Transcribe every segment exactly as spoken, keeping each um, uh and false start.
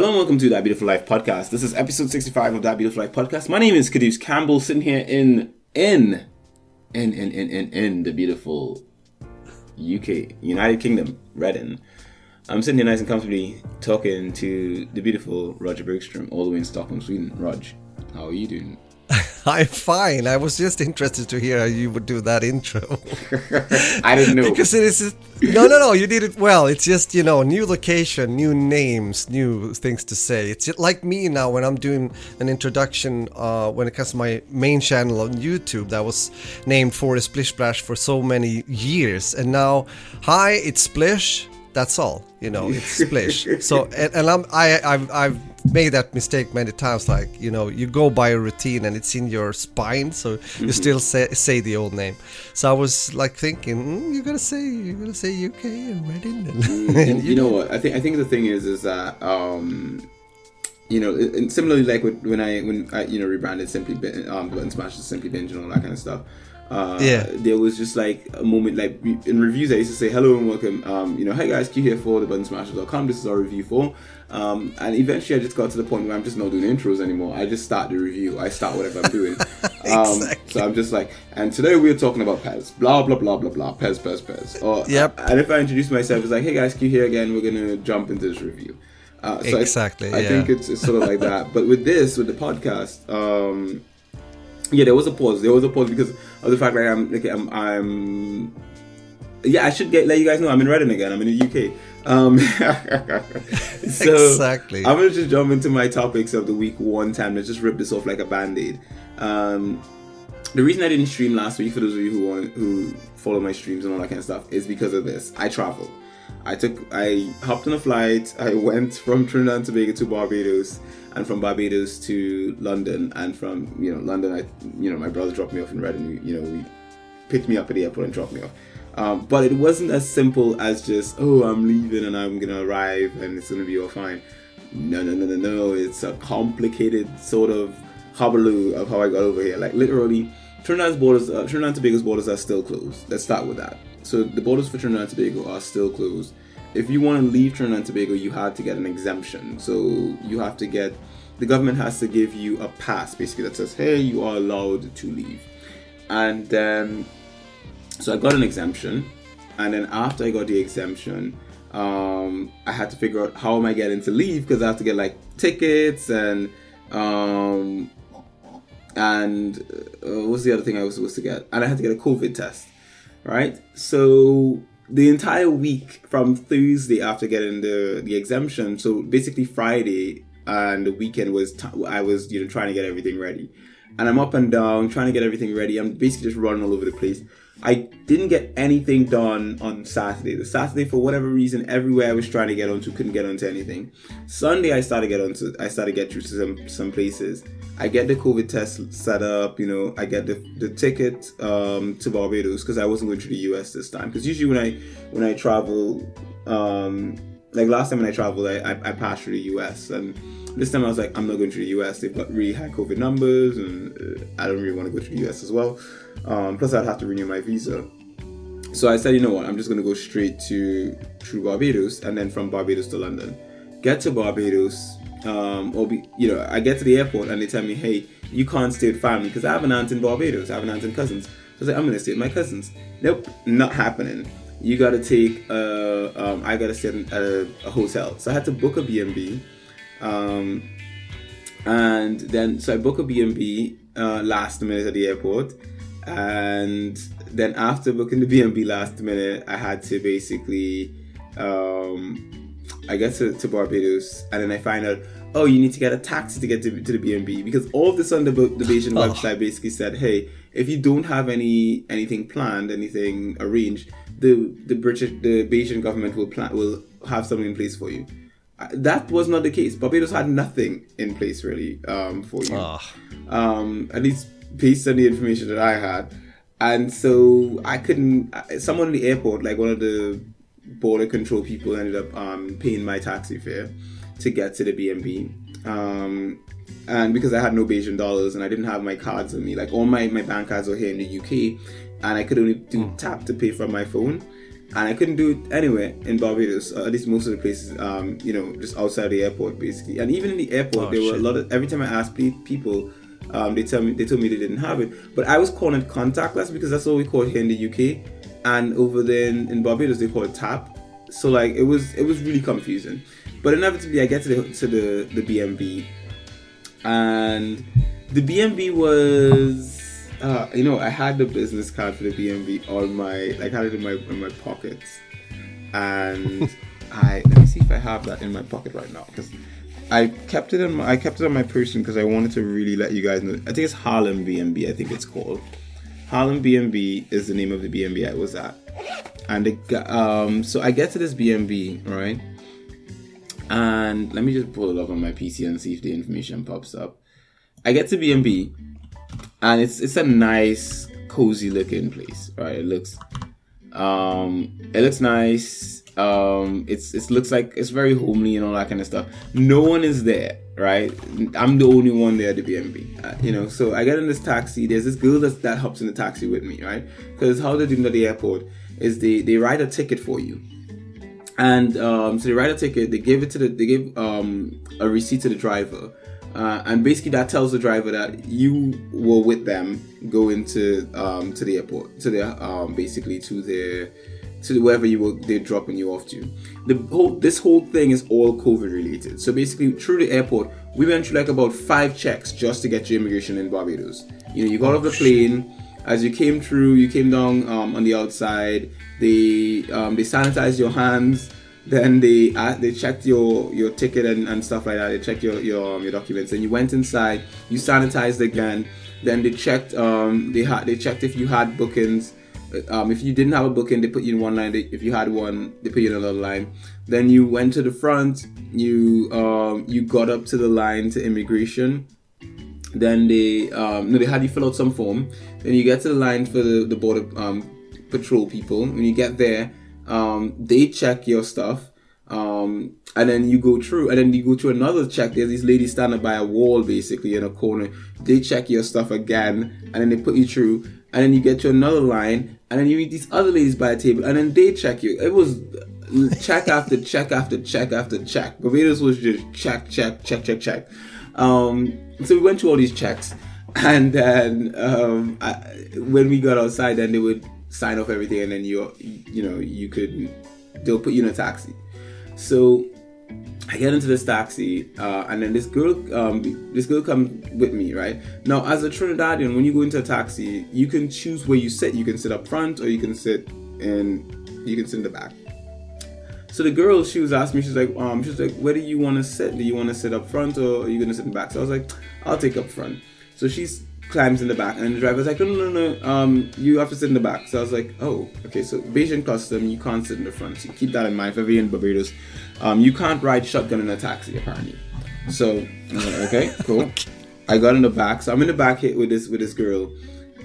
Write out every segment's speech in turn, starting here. Welcome to That Beautiful Life Podcast. This is episode sixty-five of That Beautiful Life Podcast. My name is Caduce Campbell, sitting here in, in, in, in, in, in, in the beautiful U K, United Kingdom, Reading. I'm sitting here nice and comfortably talking to the beautiful Roger Bergstrom, all the way in Stockholm, Sweden. Rog, how are you doing? I'm fine. I was just interested to hear how you would do that intro. I didn't know. Because it is... No, no, no. You did it well. It's just, you know, new location, new names, new things to say. It's like me now when I'm doing an introduction uh, when it comes to my main channel on YouTube that was named for Splish Splash for so many years. And now, hi, it's Splish. That's all. You know, it's Splish. So, and, and I'm, I, I've... I've made that mistake many times, like, you know, you go by a routine and it's in your spine, so mm-hmm. you still say, say the old name. So I was like thinking, mm, you're gonna say you're gonna say U K and Reading, and, and, and you, you know what? I think I think the thing is is that um, you know, and similarly like with, when I when I you know rebranded Simply Binge, um, Button Smash to Simply Binge and all that kind of stuff. Uh, yeah. There was just like a moment, like in reviews I used to say hello and welcome, um, you know, hey guys, Keith here for the button smashers dot com. This is our review for um, and eventually I just got to the point where I'm just not doing intros anymore. I just start the review. I start whatever I'm doing. Exactly. um, So I'm just like, and today we're talking about P E S, blah blah blah blah blah, P E S P E S P E S, or, yep. And if I introduce myself, it's like, hey guys, Keith here again, we're gonna jump into this review. uh, so Exactly. I, I yeah. think it's, it's sort of like that. But with this, with the podcast, um yeah, there was a pause. There was a pause because of the fact that I'm, like, I'm, I'm, yeah, I should get let you guys know I'm in Reading again. I'm in the U K. Um, so exactly. I'm gonna just jump into my topics of the week one time. Let's just rip this off like a band-aid. Um, the reason I didn't stream last week, for those of you who want, who follow my streams and all that kind of stuff, is because of this. I traveled. I took, I hopped on a flight. I went from Trinidad and Tobago to Barbados, and from Barbados to London, and from, you know, London, I, you know, my brother dropped me off in Reading. You know, he picked me up at the airport and dropped me off. Um, but it wasn't as simple as just, oh, I'm leaving and I'm gonna arrive and it's gonna be all fine. No, no, no, no, no. It's a complicated sort of hubbub of how I got over here. Like literally, Trinidad's borders, uh, Trinidad and Tobago's borders are still closed. Let's start with that. So the borders for Trinidad and Tobago are still closed. If you want to leave Trinidad and Tobago, you had to get an exemption. So you have to get, the government has to give you a pass, basically, that says, hey, you are allowed to leave. And um, so I got an exemption. And then after I got the exemption, um, I had to figure out how am I getting to leave, because I have to get like tickets and... Um, and uh, what's the other thing I was supposed to get? And I had to get a COVID test. Right, so the entire week from Thursday after getting the, the exemption, so basically Friday and the weekend was t- I was you know trying to get everything ready, and I'm up and down trying to get everything ready. I'm basically just running all over the place. I didn't get anything done on Saturday. The Saturday, for whatever reason, everywhere I was trying to get onto, couldn't get onto anything. Sunday, I started get onto. I started get through to some some places. I get the COVID test set up. You know, I get the, the ticket um, to Barbados, because I wasn't going to the U S this time. Because usually when I when I travel, um, like last time when I traveled, I, I I passed through the U S, and this time I was like, I'm not going to the U S. They've got really high COVID numbers, and uh, I don't really want to go to the U S as well. Um, plus I'd have to renew my visa. So I said, you know what, I'm just going to go straight to through Barbados, and then from Barbados to London. Get to Barbados, um, or be, you know, I get to the airport and they tell me, hey, you can't stay with family, because I have an aunt in Barbados, I have an aunt and cousins. So I was like, I'm going to stay with my cousins. Nope, not happening. You got to take, uh, um, I got to stay at a, a hotel. So I had to book a B and B, um, and then, so I booked a B and B uh, last minute at the airport. And then after booking the B and B last minute, I had to basically, um, I get to, to Barbados, and then I find out, oh, you need to get a taxi to get to, to the B and B, because all of this on the, the Bayesian oh. website basically said, hey, if you don't have any anything planned, anything arranged, the the British the Bayesian government will plan will have something in place for you. That was not the case. Barbados had nothing in place really um, for you, oh. um, at least based on the information that I had. And so I couldn't. Someone in the airport, like one of the border control people, ended up um, paying my taxi fare to get to the B and B. Um, and because I had no Bayesian dollars and I didn't have my cards with me, like all my, my bank cards were here in the U K, and I could only do tap to pay from my phone. And I couldn't do it anywhere in Barbados, or at least most of the places, um, you know, just outside the airport, basically. And even in the airport, oh, there shit. were a lot of... Every time I asked people, um, they tell me they told me they didn't have it. But I was calling it contactless because that's what we call it here in the U K. And over there in, in Barbados, they call it tap. So, like, it was it was really confusing. But inevitably, I get to the, to the, the B and B. And the B and B was... Uh, you know, I had the business card for the B and B on my, like, I had it in my in my pockets, and I let me see if I have that in my pocket right now, because I kept it in my, I kept it on my person because I wanted to really let you guys know. I think it's Harlem B and B. I think it's called Harlem B and B is the name of the B and B I was at, and it, um, so I get to this B and B, right, and let me just pull it up on my P C and see if the information pops up. I get to B and B. And it's it's a nice, cozy looking place, right? It looks, um, it looks nice. Um, it's it looks like it's very homely and all that kind of stuff. No one is there, right? I'm the only one there at the B and B, uh, you know. So I get in this taxi. There's this girl that's, that hops in the taxi with me, right? Because how they do at the airport is they they write a ticket for you, and um, so they write a ticket. They give it to the they give um a receipt to the driver. Uh, and basically that tells the driver that you were with them going to um, to the airport, to their um, basically to their to wherever you were they're dropping you off to. The whole this whole thing is all COVID related. So basically through the airport we went through like about five checks just to get your immigration in Barbados. You know, you got off the plane, as you came through, you came down um, on the outside. They um, they sanitized your hands. Then they uh, they checked your, your ticket and, and stuff like that. They checked your your, um, your documents. Then you went inside. You sanitized again. Then they checked um they had they checked if you had bookings. Um, if you didn't have a booking, they put you in one line. They, if you had one, they put you in another line. Then you went to the front. You um you got up to the line to immigration. Then they um no they had you fill out some form. Then you get to the line for the the border um patrol people. When you get there. Um, they check your stuff, um, and then you go through, and then you go to another check. There's these ladies standing by a wall, basically in a corner. They check your stuff again, and then they put you through, and then you get to another line, and then you meet these other ladies by a table, and then they check you. It was check after check after check after check. Barbados was just check, check, check, check, check. Um, so we went through all these checks, and then um, I, when we got outside, then they would. Sign off everything, and then you you know you could they'll put you in a taxi. So I get into this taxi, uh, and then this girl um, this girl comes with me, right? Now as a Trinidadian, when you go into a taxi, you can choose where you sit. You can sit up front, or you can sit in you can sit in the back. So the girl, she was asking me, she's like, um, she's like, where do you want to sit? Do you want to sit up front, or are you gonna sit in the back? So I was like, I'll take up front. So she's climbs in the back, and the driver's like, no, no, no, no, um, you have to sit in the back. So I was like, oh, okay, so Bayesian custom, you can't sit in the front, so keep that in mind. If ever you're in Barbados, um, you can't ride shotgun in a taxi, apparently. So, I was like, okay, cool. I got in the back, so I'm in the back hit with this with this girl,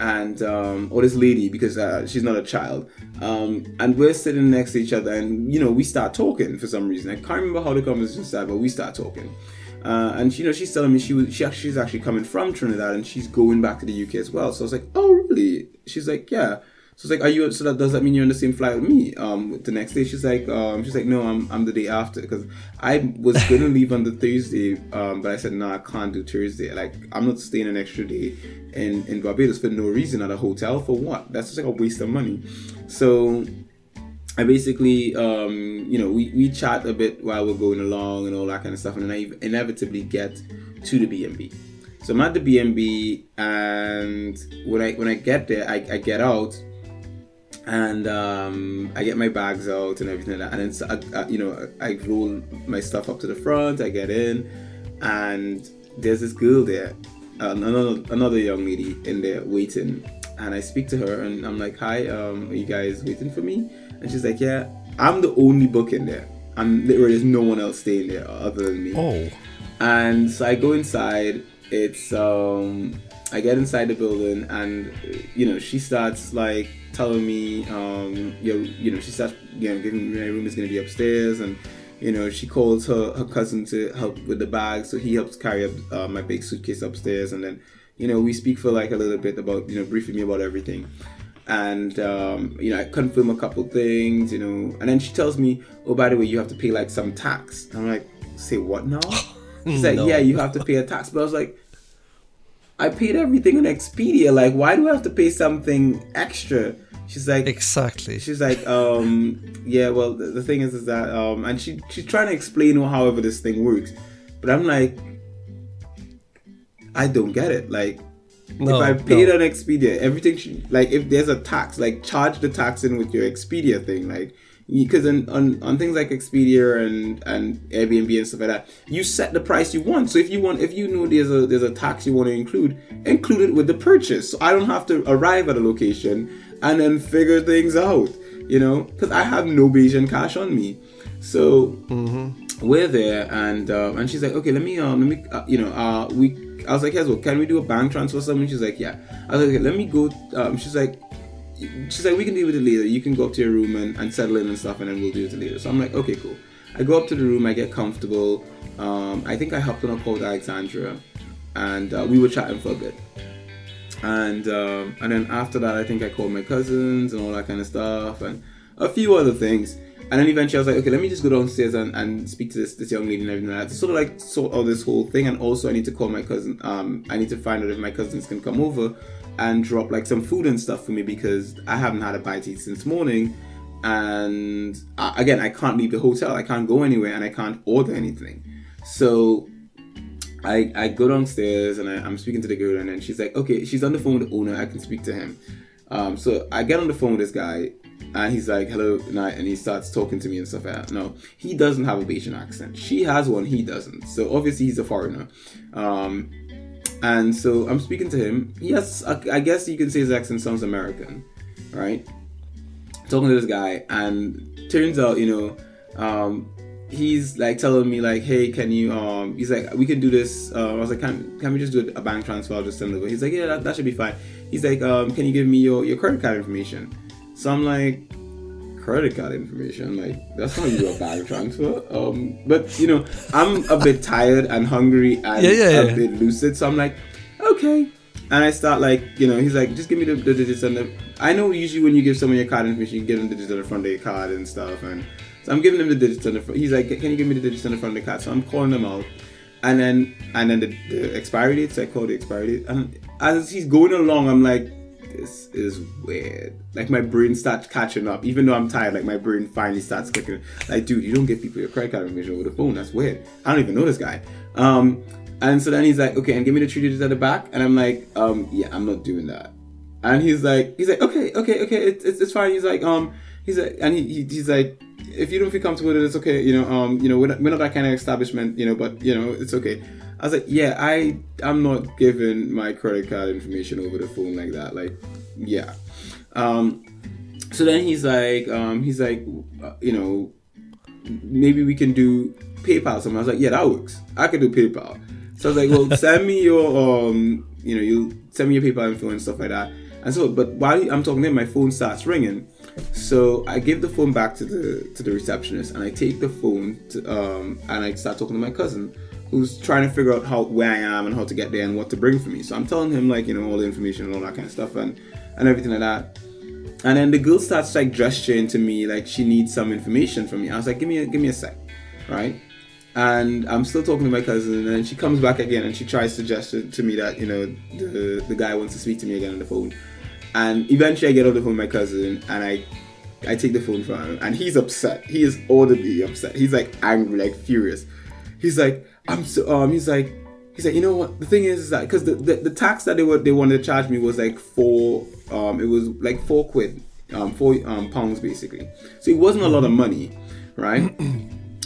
and, um, or this lady, because uh, she's not a child, um, and we're sitting next to each other, and, you know, we start talking for some reason. I can't remember how the conversation started, but we start talking. Uh, and you know, she's telling me she was she actually, she's actually coming from Trinidad and she's going back to the U K as well. So I was like, oh really? She's like, yeah. So I was like, are you? So that does that mean you're on the same flight with me? Um, the next day, she's like, um, she's like, no, I'm I'm the day after, because I was gonna leave on the Thursday, um, but I said no, nah, I can't do Thursday. Like I'm not staying an extra day in in Barbados for no reason at a hotel for what? That's just like a waste of money. So. I basically, um, you know, we, we chat a bit while we're going along and all that kind of stuff, and then I inevitably get to the B and B. So I'm at the B and B, and when I when I get there, I, I get out, and um, I get my bags out and everything like that, and then, I, I, you know, I roll my stuff up to the front, I get in, and there's this girl there, another, another young lady in there waiting, and I speak to her, and I'm like, hi, um, are you guys waiting for me? And she's like, yeah, I'm the only book in there. And literally there's no one else staying there other than me. Oh. And so I go inside. It's, um, I get inside the building and, you know, she starts like telling me, um, you know, you know she starts, you know, giving me my room is going to be upstairs. And, you know, she calls her, her cousin to help with the bag. So he helps carry up uh, my big suitcase upstairs. And then, you know, we speak for like a little bit about, you know, briefing me about everything. And, um, you know, I confirm a couple things, you know, and then she tells me, oh, by the way, you have to pay like some tax. And I'm like, say what now? She's like, no. Yeah, you have to pay a tax. But I was like, I paid everything on Expedia. Like, why do I have to pay something extra? She's like, exactly. She's like, um, yeah, well, the, the thing is, is that, um, and she, she's trying to explain or however this thing works. But I'm like, I don't get it. Like, no, if I paid no. on Expedia, everything, should, like, if there's a tax, like, charge the tax in with your Expedia thing, like, because on, on, on things like Expedia and, and Airbnb and stuff like that, you set the price you want. So if you want, if you know there's a there's a tax you want to include, include it with the purchase. So I don't have to arrive at a location and then figure things out, you know, because I have no Bayesian cash on me. So mm-hmm. we're there, and um, and she's like, okay, let me um, let me uh, you know, uh, we. I was like, yes, well, can we do a bank transfer or something? She's like, yeah. I was like, okay, let me go. Um, she's like, she's like, we can deal with it later. You can go up to your room and, and settle in and stuff, and then we'll deal with it later. So I'm like, okay, cool. I go up to the room. I get comfortable. Um, I think I hopped on a call with Alexandra, and uh, we were chatting for a bit. And um, and then after that, I think I called my cousins and all that kind of stuff, and a few other things. And then eventually I was like, okay, let me just go downstairs and, and speak to this, this young lady and everything like that. To sort of like sort out this whole thing. And also I need to call my cousin. Um, I need to find out if my cousins can come over and drop like some food and stuff for me, because I haven't had a bite to eat since morning. And I, again, I can't leave the hotel. I can't go anywhere and I can't order anything. So I, I go downstairs and I, I'm speaking to the girl, and then she's like, okay, she's on the phone with the owner. I can speak to him. Um, so I get on the phone with this guy. And he's like, hello, good night. And he starts talking to me and stuff like that. No, he doesn't have a Bayesian accent. She has one, he doesn't. So obviously he's a foreigner. Um, and so I'm speaking to him. Yes, I, I guess you can say his accent sounds American, right? Talking to this guy. And turns out, you know, um, he's like telling me like, hey, can you, um, he's like, we can do this. Uh, I was like, can, can we just do a bank transfer? I'll just send it over. He's like, yeah, that, that should be fine. He's like, um, can you give me your, your credit card information? So I'm like, credit card information? Like, that's how you do a bag transfer. Um, but, you know, I'm a bit tired and hungry and yeah, yeah, a yeah. bit lucid. So I'm like, okay. And I start like, you know, he's like, just give me the, the digits. And the, I know usually when you give someone your card information, you give them the digits on the front of your card and stuff. And so I'm giving him the digits on the front. He's like, can you give me the digits on the front of the card? So I'm calling them out. And then and then the, the expiry date. So I call the expiry date. And as he's going along, I'm like, this is weird. Like, my brain starts catching up. Even though I'm tired, like, my brain finally starts clicking. Like, dude, you don't give people your credit card information over the phone. That's weird. I don't even know this guy. Um, and so then he's like, okay, and give me the three digits at the back. And I'm like, um, yeah, I'm not doing that. And he's like, he's like, okay, okay, okay, it's it's, it's fine. He's like, um, he's like, and he, he he's like, if you don't feel comfortable with it, it's okay. You know, um, you know, we're not, we're not that kind of establishment, you know, but you know, it's okay. I was like, yeah, I, I'm not giving my credit card information over the phone like that. Like, yeah. Um, so then he's like, um, he's like, uh, you know, maybe we can do PayPal or something. I was like, yeah, that works. I could do PayPal. So I was like, well, send me your, um, you know, you send me your PayPal info and stuff like that. And so, but while I'm talking to him, my phone starts ringing. So I give the phone back to the to the receptionist, and I take the phone to, um, and I start talking to my cousin, who's trying to figure out how where I am and how to get there and what to bring for me. So I'm telling him, like, you know, all the information and all that kind of stuff and, and everything like that. And then the girl starts like gesturing to me like she needs some information from me. I was like, give me a, give me a sec, right? And I'm still talking to my cousin, and then she comes back again and she tries to gesture to me that, you know, the the guy wants to speak to me again on the phone. And eventually I get on the phone with my cousin, and I I take the phone from him, and he's upset. He is audibly upset. He's like angry, like furious. He's like, I'm so, um, he's like, he's like, you know what, the thing is, is that, because the, the, the tax that they were, they wanted to charge me was like four, um, it was like four quid, um, four um, pounds basically. So it wasn't a lot of money, right?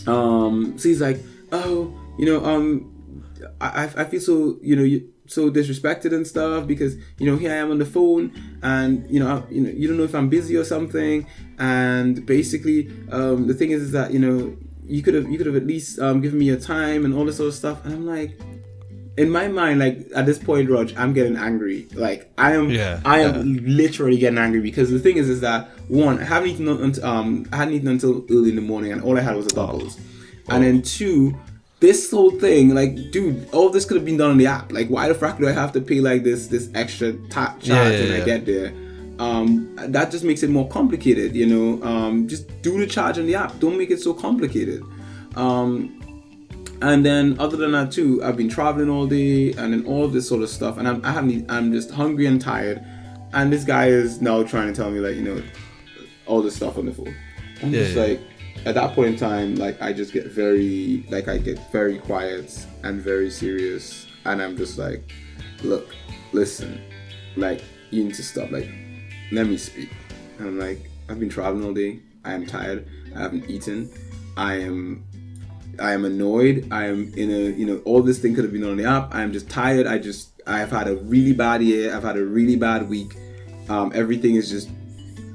um, so he's like, oh, you know, um, I, I feel so, you know, you, so disrespected and stuff, because, you know, here I am on the phone, and, you know, I, you know, you don't know if I'm busy or something. And basically, um, the thing is, is that, you know, you could have, you could have at least um, given me your time and all this sort of stuff. And I'm like, in my mind, like, at this point, Rog, I'm getting angry. Like, I am, yeah, I am yeah. literally getting angry, because the thing is, is that, one, I haven't eaten until, um, I hadn't eaten until early in the morning, and all I had was a Bubbles. Oh. And then two, this whole thing, like, dude, all this could have been done on the app. Like, why the frack do I have to pay like this, this extra ta- charge yeah, yeah, when yeah. I get there? Um, that just makes it more complicated, you know. Um, just do the charge on the app. Don't make it so complicated. Um, and then, other than that too, I've been traveling all day, and then all of this sort of stuff. And I'm, I haven't, I'm just hungry and tired. And this guy is now trying to tell me, like, you know, all this stuff on the phone. I'm yeah, just yeah. like. At that point in time, like, I just get very, like, I get very quiet and very serious, and I'm just like, look, listen, like, you need to stop, like, let me speak. And I'm like, I've been traveling all day, I am tired, I haven't eaten, I am, I am annoyed, I am in a, you know, all this thing could have been on the app, I am just tired, I just, I've had a really bad year, I've had a really bad week, um, everything is just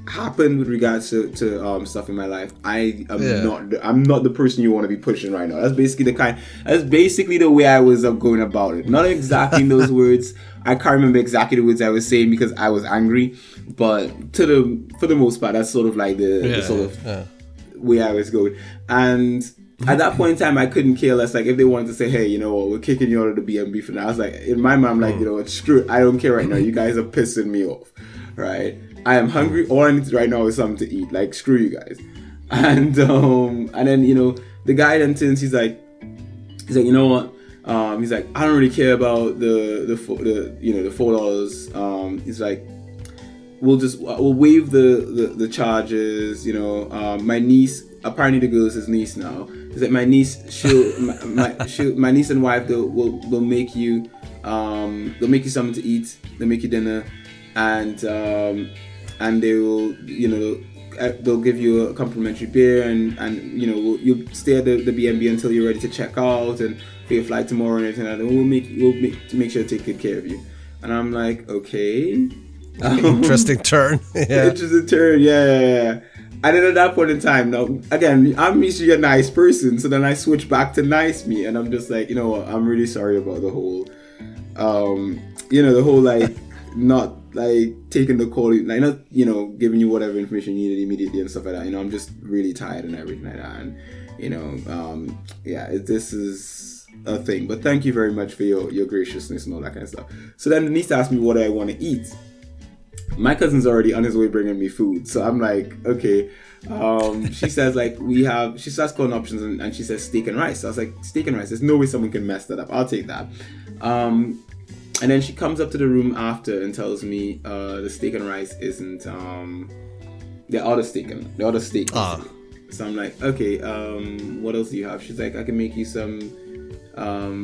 happened with regards to, to um, stuff in my life. I am yeah. not. I'm not the person you want to be pushing right now. That's basically the kind. That's basically the way I was going about it. Not exactly in those words. I can't remember exactly the words I was saying because I was angry. But to the for the most part, that's sort of like the, yeah, the sort of yeah. way I was going. And at that point in time, I couldn't care less. Like, if they wanted to say, hey, you know what, we're kicking you out of the B and B for now. I was like, in my mind, I'm like, you know what, screw it. I don't care right now. You guys are pissing me off, right? I am hungry. All I need right now is something to eat. Like, screw you guys. And um, and then, you know, the guy then turns. He's like, he's like, you know what? Um, he's like, I don't really care about the the, the you know the four dollars. Um, he's like, we'll just we'll waive the, the, the charges. You know, um, my niece. Apparently, the girl is his niece now. He's like, my niece. She'll my my, she'll, my niece and wife. They'll will will make you. Um, they'll make you something to eat. They'll make you dinner, and. Um, And they will, you know, they'll give you a complimentary beer, and, and you know, you'll stay at the, the B and B until you're ready to check out and pay a flight tomorrow and everything like that. And we'll make we'll make to make sure to take good care of you. And I'm like, okay, um, interesting turn, yeah. interesting turn, yeah, yeah, yeah. And then at that point in time, now again, I'm usually a nice person, so then I switch back to nice me, and I'm just like, you know what, I'm really sorry about the whole, um, you know, the whole like not. like taking the call, like not you know giving you whatever information you needed immediately and stuff like that. You know, I'm just really tired and everything like that. And you know, um, yeah, it, this is a thing. But thank you very much for your, your graciousness and all that kind of stuff. So then the niece asked me what I want to eat. My cousin's already on his way bringing me food, so I'm like, okay. Um, she says like we have. She starts calling options and, and she says steak and rice. So I was like, steak and rice. There's no way someone can mess that up. I'll take that. Um, And then she comes up to the room after and tells me uh, the steak and rice isn't um, the other steak and the other steak. Uh. So I'm like, okay, um, what else do you have? She's like, I can make you some um,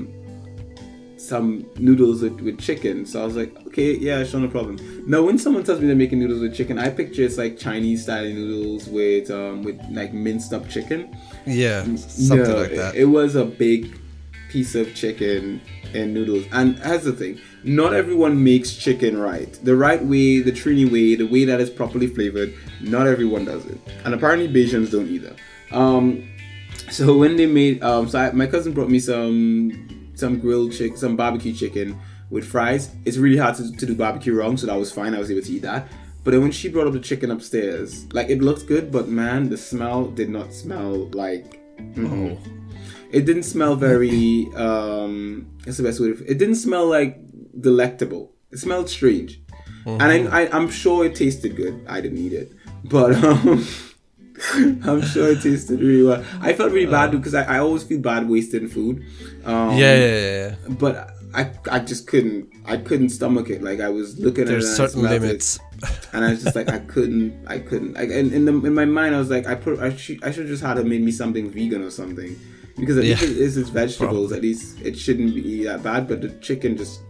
some noodles with, with chicken. So I was like, okay, yeah, sure, no problem. Now, when someone tells me they're making noodles with chicken, I picture it's like Chinese style noodles with um, with like minced up chicken. Yeah, something no, like that. It, it was a big piece of chicken. And noodles, and that's the thing. Not everyone makes chicken right, the right way, the Trini way, the way that is properly flavored. Not everyone does it, and apparently Bayesians don't either. Um, so when they made, um, so I, my cousin brought me some some grilled chick, some barbecue chicken with fries. It's really hard to, to do barbecue wrong, so that was fine. I was able to eat that. But then when she brought up the chicken upstairs, like it looked good, but man, the smell did not smell like. Mm-mm. Oh. It didn't smell very, um, that's the best way to, it didn't smell like delectable. It smelled strange. Mm-hmm. And I, I, I'm sure it tasted good. I didn't eat it. But um, I'm sure it tasted really well. I felt really bad because I, I always feel bad wasting food. Um, yeah, yeah, yeah, yeah. But I, I just couldn't, I couldn't stomach it. Like I was looking at it. There's certain limits. It. And I was just like, I couldn't, I couldn't. I, and in, the, in my mind, I was like, I, put, I, sh- I should have just had it made me something vegan or something. Because at yeah. least it's, it's vegetables, Probably. At least it shouldn't be that bad, but the chicken just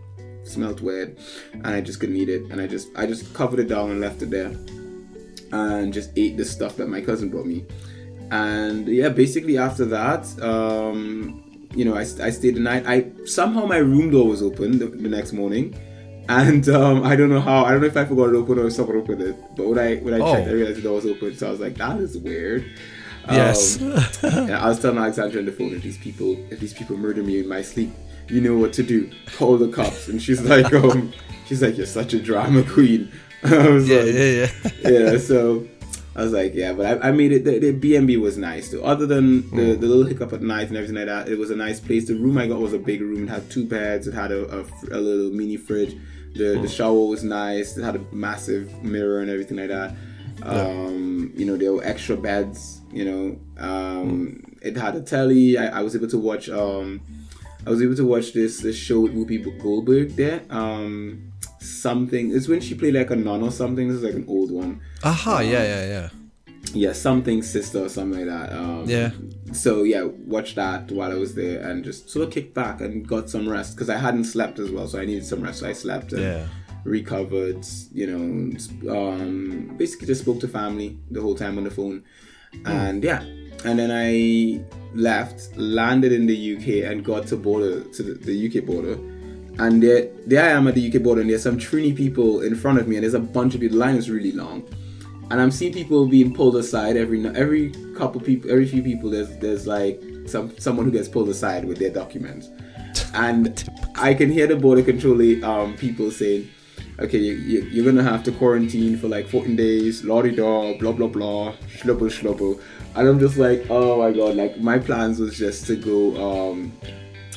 smelled weird and I just couldn't eat it. And I just I just covered it down and left it there and just ate the stuff that my cousin brought me. And yeah, basically after that, um, you know, I, I stayed the night. I somehow my room door was open the, the next morning, and um, I don't know how. I don't know if I forgot it open or if someone opened it. But when I when I oh. checked, I realized the door was open. So I was like, that is weird. Yes. Um, and I was telling Alexandra on the phone, if these people, if these people murder me in my sleep, you know what to do. Call the cops. And she's like, um, she's like, you're such a drama queen. I was yeah, like, yeah, yeah, yeah. So I was like, yeah, but I, I made it. The, the B and B was nice though. Other than the, mm. the little hiccup at night and everything like that, it was a nice place. The room I got was a big room. It had two beds. It had a, a, a little mini fridge. The mm. the shower was nice. It had a massive mirror and everything like that. Um, yeah. You know, there were extra beds. You know, um, mm. it had a telly. I, I was able to watch. Um, I was able to watch this this show with Whoopi Goldberg there. Um, something. It's when she played like a nun or something. This is like an old one. Aha! Um, yeah, yeah, yeah. Yeah, something sister or something like that. Um, yeah. So yeah, watched that while I was there and just sort of kicked back and got some rest because I hadn't slept as well, so I needed some rest. So I slept. And, yeah. recovered, you know, um, basically just spoke to family the whole time on the phone. And yeah, and then I left, landed in the U K and got to border, to the, the U K border. And there, there I am at the U K border and there's some Trini people in front of me and there's a bunch of people, the line is really long. And I'm seeing people being pulled aside every every couple people, every few people, there's there's like some someone who gets pulled aside with their documents. And I can hear the border control um, people saying, okay, you, you, you're gonna have to quarantine for like fourteen days, la-di-da, blah blah blah, schlubble schlubble. And I'm just like, oh my god, like my plans was just to go, um,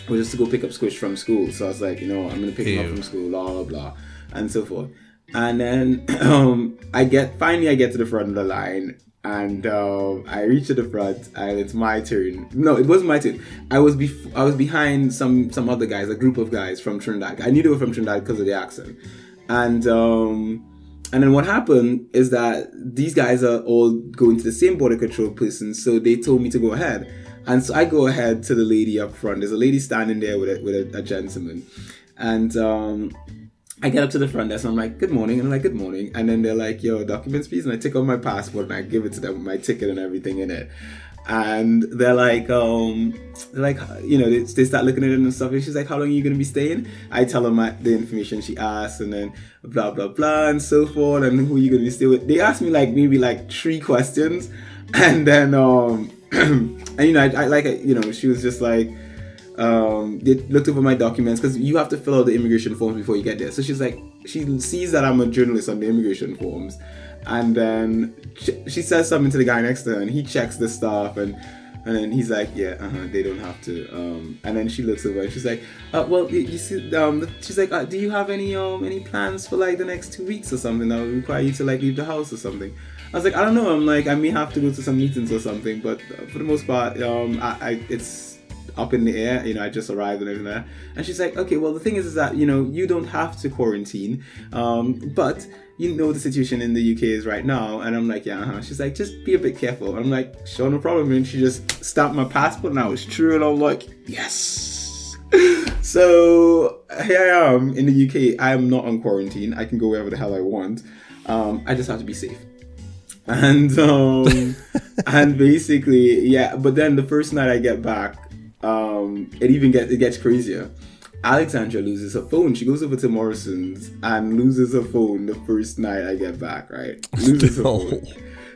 was just to go pick up Squish from school. So I was like, you know, I'm gonna pick Ew. him up from school, blah blah blah, and so forth. And then um, I get finally I get to the front of the line, and um, I reach to the front, and it's my turn. No, it wasn't my turn. I was bef- I was behind some some other guys, a group of guys from Trinidad. I knew they were from Trinidad because of the accent. And um, and then what happened is that these guys are all going to the same border control person, so they told me to go ahead. And so I go ahead to the lady up front. There's a lady standing there with a, with a, a gentleman. And um, I get up to the front desk and I'm like, good morning. And I'm like, good morning. And then they're like, yo, documents please. And I take out my passport and I give it to them with my ticket and everything in it. And they're like, um, they're like, you know, they, they start looking at it and stuff. And she's like, how long are you going to be staying? I tell her my, the information she asked, and then blah, blah, blah, and so forth. And who are you going to be staying with? They asked me like maybe like three questions. And then, um, and you know, I, I like, you know, she was just like, um, they looked over my documents because you have to fill out the immigration forms before you get there. So she's like, she sees that I'm a journalist on the immigration forms. And then she says something to the guy next to her, and he checks the stuff, and and then he's like, yeah, uh-huh, they don't have to. Um, and then she looks over, and she's like, uh, well, you, you see, um, she's like, uh, do you have any um any plans for like the next two weeks or something that would require you to like leave the house or something? I was like, I don't know. I'm like, I may have to go to some meetings or something, but for the most part, um, I, I it's up in the air. You know, I just arrived and everything there. And she's like, okay, well, the thing is, is that you know you don't have to quarantine, um, but you know the situation in the U K is right now. And I'm like, yeah, uh-huh. She's like, just be a bit careful. I'm like, sure, no problem. And she just stamped my passport and I was true. And I'm like, yes. So here I am in the U K. I am not on quarantine. I can go wherever the hell I want. Um, I just have to be safe. And, um, and basically, yeah. But then the first night I get back, um, it even gets, it gets crazier. Alexandra loses her phone. She goes over to Morrison's and loses her phone the first night I get back, right? Loses her phone.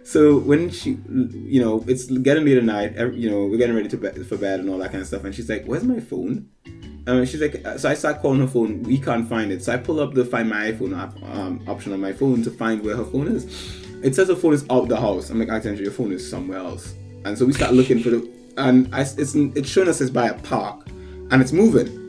So when she, you know, it's getting late at night, you know, we're getting ready to be- for bed and all that kind of stuff. And she's like, where's my phone? And she's like, so I start calling her phone. We can't find it. So I pull up the find my iPhone app, um, option on my phone to find where her phone is. It says her phone is out the house. I'm like, Alexandra, your phone is somewhere else. And so we start looking for the, and I, it's, it's showing us it's by a park and it's moving.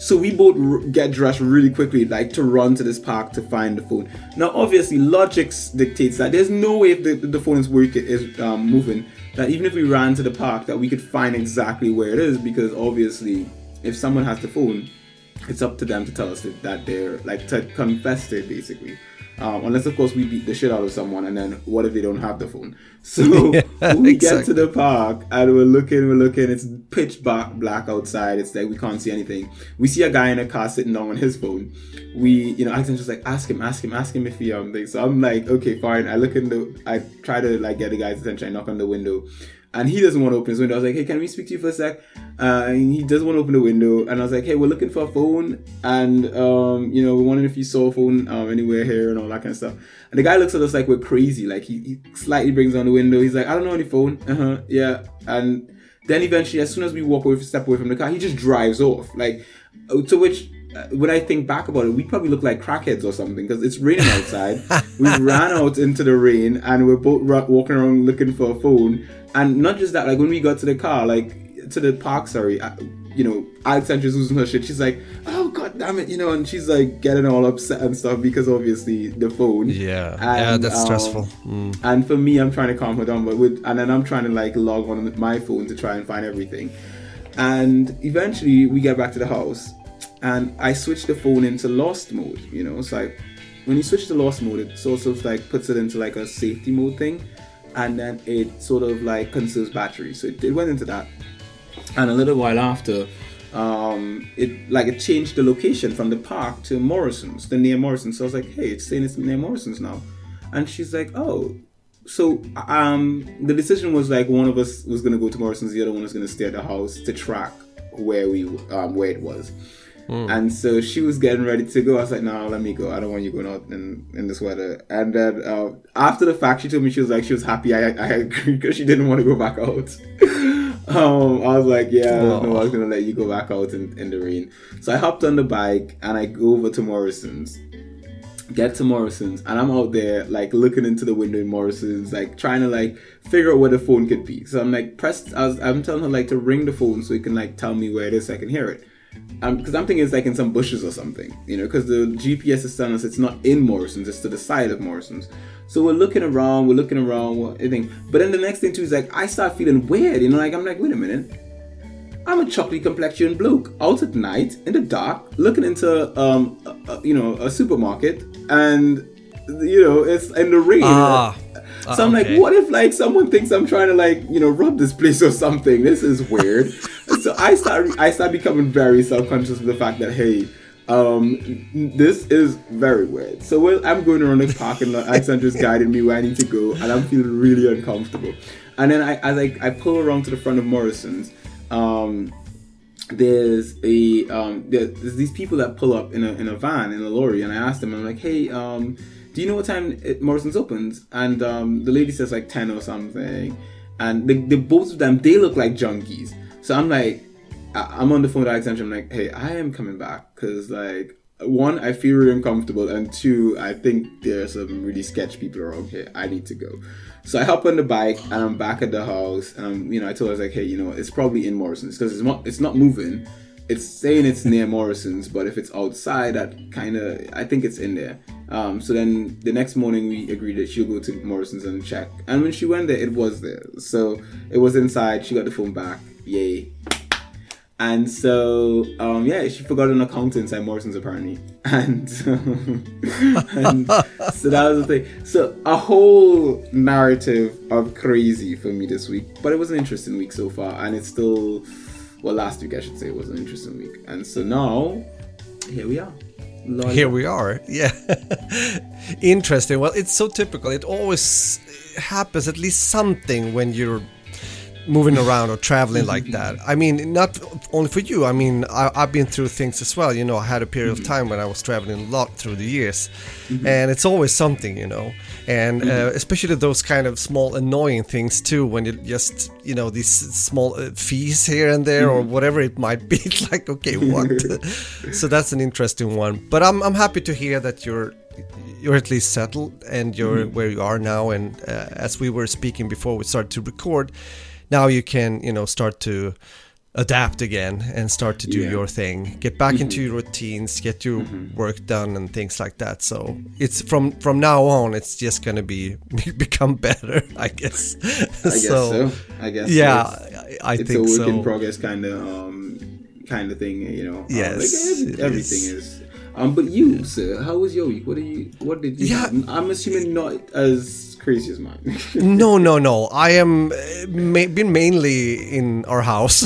So we both get dressed really quickly, like to run to this park to find the phone. Now, obviously, logic dictates that there's no way if the, the phone is working, is um, moving, that even if we ran to the park, that we could find exactly where it is. Because obviously, if someone has the phone, it's up to them to tell us that, that they're like to confess it, basically. Um, unless, of course, we beat the shit out of someone, and then what if they don't have the phone? So yeah, we exactly. get to the park, and we're looking, we're looking. It's pitch black outside. It's like we can't see anything. We see a guy in a car sitting down on his phone. We, you know, I'm just like, ask him, ask him, ask him if he um. thinks. So I'm like, okay, fine. I look in the, I try to like get the guy's attention. I knock on the window. and he doesn't want to open his window. I was like, hey, can we speak to you for a sec? Uh, and he doesn't want to open the window. And I was like, hey, we're looking for a phone. And, um, you know, we're wondering if you saw a phone um, anywhere here and all that kind of stuff. And the guy looks at us like we're crazy. Like, he, he slightly brings down the window. He's like, I don't know any phone. Uh-huh, yeah. And then eventually, as soon as we walk away, step away from the car, he just drives off. Like, to which... when I think back about it, we probably look like crackheads or something because it's raining outside. We ran out into the rain and we're both walking around looking for a phone. And not just that, like when we got to the car, like to the park, sorry, I, you know, Alexandra's losing her shit. She's like, oh, God damn it, you know, and she's like getting all upset and stuff because obviously the phone. Yeah, and, yeah, that's um, stressful. Mm. And for me, I'm trying to calm her down, but with, and then I'm trying to like log on my phone to try and find everything. And eventually we get back to the house. And I switched the phone into lost mode, you know. It's like when you switch to lost mode, it sort of like puts it into like a safety mode thing, and then it sort of like conserves battery. So it, it went into that, and a little while after, um, it like it changed the location from the park to Morrison's, the near Morrison's. So I was like, hey, it's saying it's near Morrison's now, and she's like, oh. So um, the decision was like one of us was gonna go to Morrison's, the other one was gonna stay at the house to track where we um, where it was. Mm. And so she was getting ready to go. I was like, no, let me go. I don't want you going out in, in this weather. And then uh, after the fact, she told me she was like, she was happy. I, I agreed because she didn't want to go back out. um, I was like, yeah, no, no I was going to let you go back out in, in the rain. So I hopped on the bike and I go over to Morrison's, get to Morrison's. And I'm out there like looking into the window in Morrison's, like trying to like figure out where the phone could be. So I'm like pressed, I was, I'm telling her like to ring the phone so it can like tell me where it is so I can hear it. Because um, I'm thinking it's like in some bushes or something, you know, because the G P S is telling us it's not in Morrison's, it's to the side of Morrison's. So we're looking around, we're looking around, we're, I think. But then the next thing too is like, I start feeling weird, you know, like I'm like, wait a minute, I'm a chocolate complexion bloke out at night in the dark, looking into, um, a, a, you know, a supermarket, and you know, it's in the rain. Ah. So uh, I'm okay. Like, what if like someone thinks I'm trying to like, you know, rob this place or something? This is weird. So I start, I start becoming very self-conscious of the fact that, hey, um, this is very weird. So well, I'm going around the park and Alexandra's guiding me where I need to go. And I'm feeling really uncomfortable. And then I, as I, I pull around to the front of Morrison's, um, there's a, um, there's, there's these people that pull up in a, in a van, in a lorry. And I ask them, I'm like, hey, um, do you know what time it, Morrison's opens? And um, the lady says like ten or something. And the, the both of them, they look like junkies. So I'm like, I'm on the phone with Alexandra. I'm like, hey, I am coming back. Because like, one, I feel really uncomfortable. And two, I think there's some really sketch people around here. I need to go. So I hop on the bike and I'm back at the house. And I'm, you know, I told her, I was like, hey, you know, it's probably in Morrison's. Because it's not, it's not moving. It's saying it's near Morrison's, but if it's outside, that kind of, I think it's in there. Um, so then the next morning we agreed that she'll go to Morrison's and check. And when she went there, it was there. So it was inside. She got the phone back. Yay. And so, um, yeah, she forgot an account inside Morrison's apparently. And, um, and so that was the thing. So a whole narrative of crazy for me this week, but it was an interesting week so far. And it's still... well, last week, I should say, was an interesting week. And so now, here we are. Lord here we are. Yeah. Interesting. Well, it's so typical. It always happens, at least something, when you're moving around or traveling like that. I mean, not only for you. I mean, I, I've been through things as well. You know, I had a period mm-hmm. of time when I was traveling a lot through the years. Mm-hmm. And it's always something, you know. And mm-hmm. uh, especially those kind of small annoying things too, when you just, you know, these small uh, fees here and there mm-hmm. or whatever it might be. Like, okay, what? So that's an interesting one. But I'm I'm happy to hear that you're you're at least settled and you're mm-hmm. where you are now. And uh, as we were speaking before we started to record, now you can, you know, start to adapt again and start to do yeah. your thing. Get back mm-hmm. into your routines, get your mm-hmm. work done and things like that. So it's from, from now on, it's just going to be become better, I guess. I guess so. so. I guess yeah, so. It's, I think so. It's a work so. in progress kind of um, kind of thing, you know. Yes. Um, like every, everything is. is. Um, but you, sir, how was your week? What, are you, what did you... Yeah. I'm assuming not as... crazy as mine. no, no, no. I am ma- been mainly in our house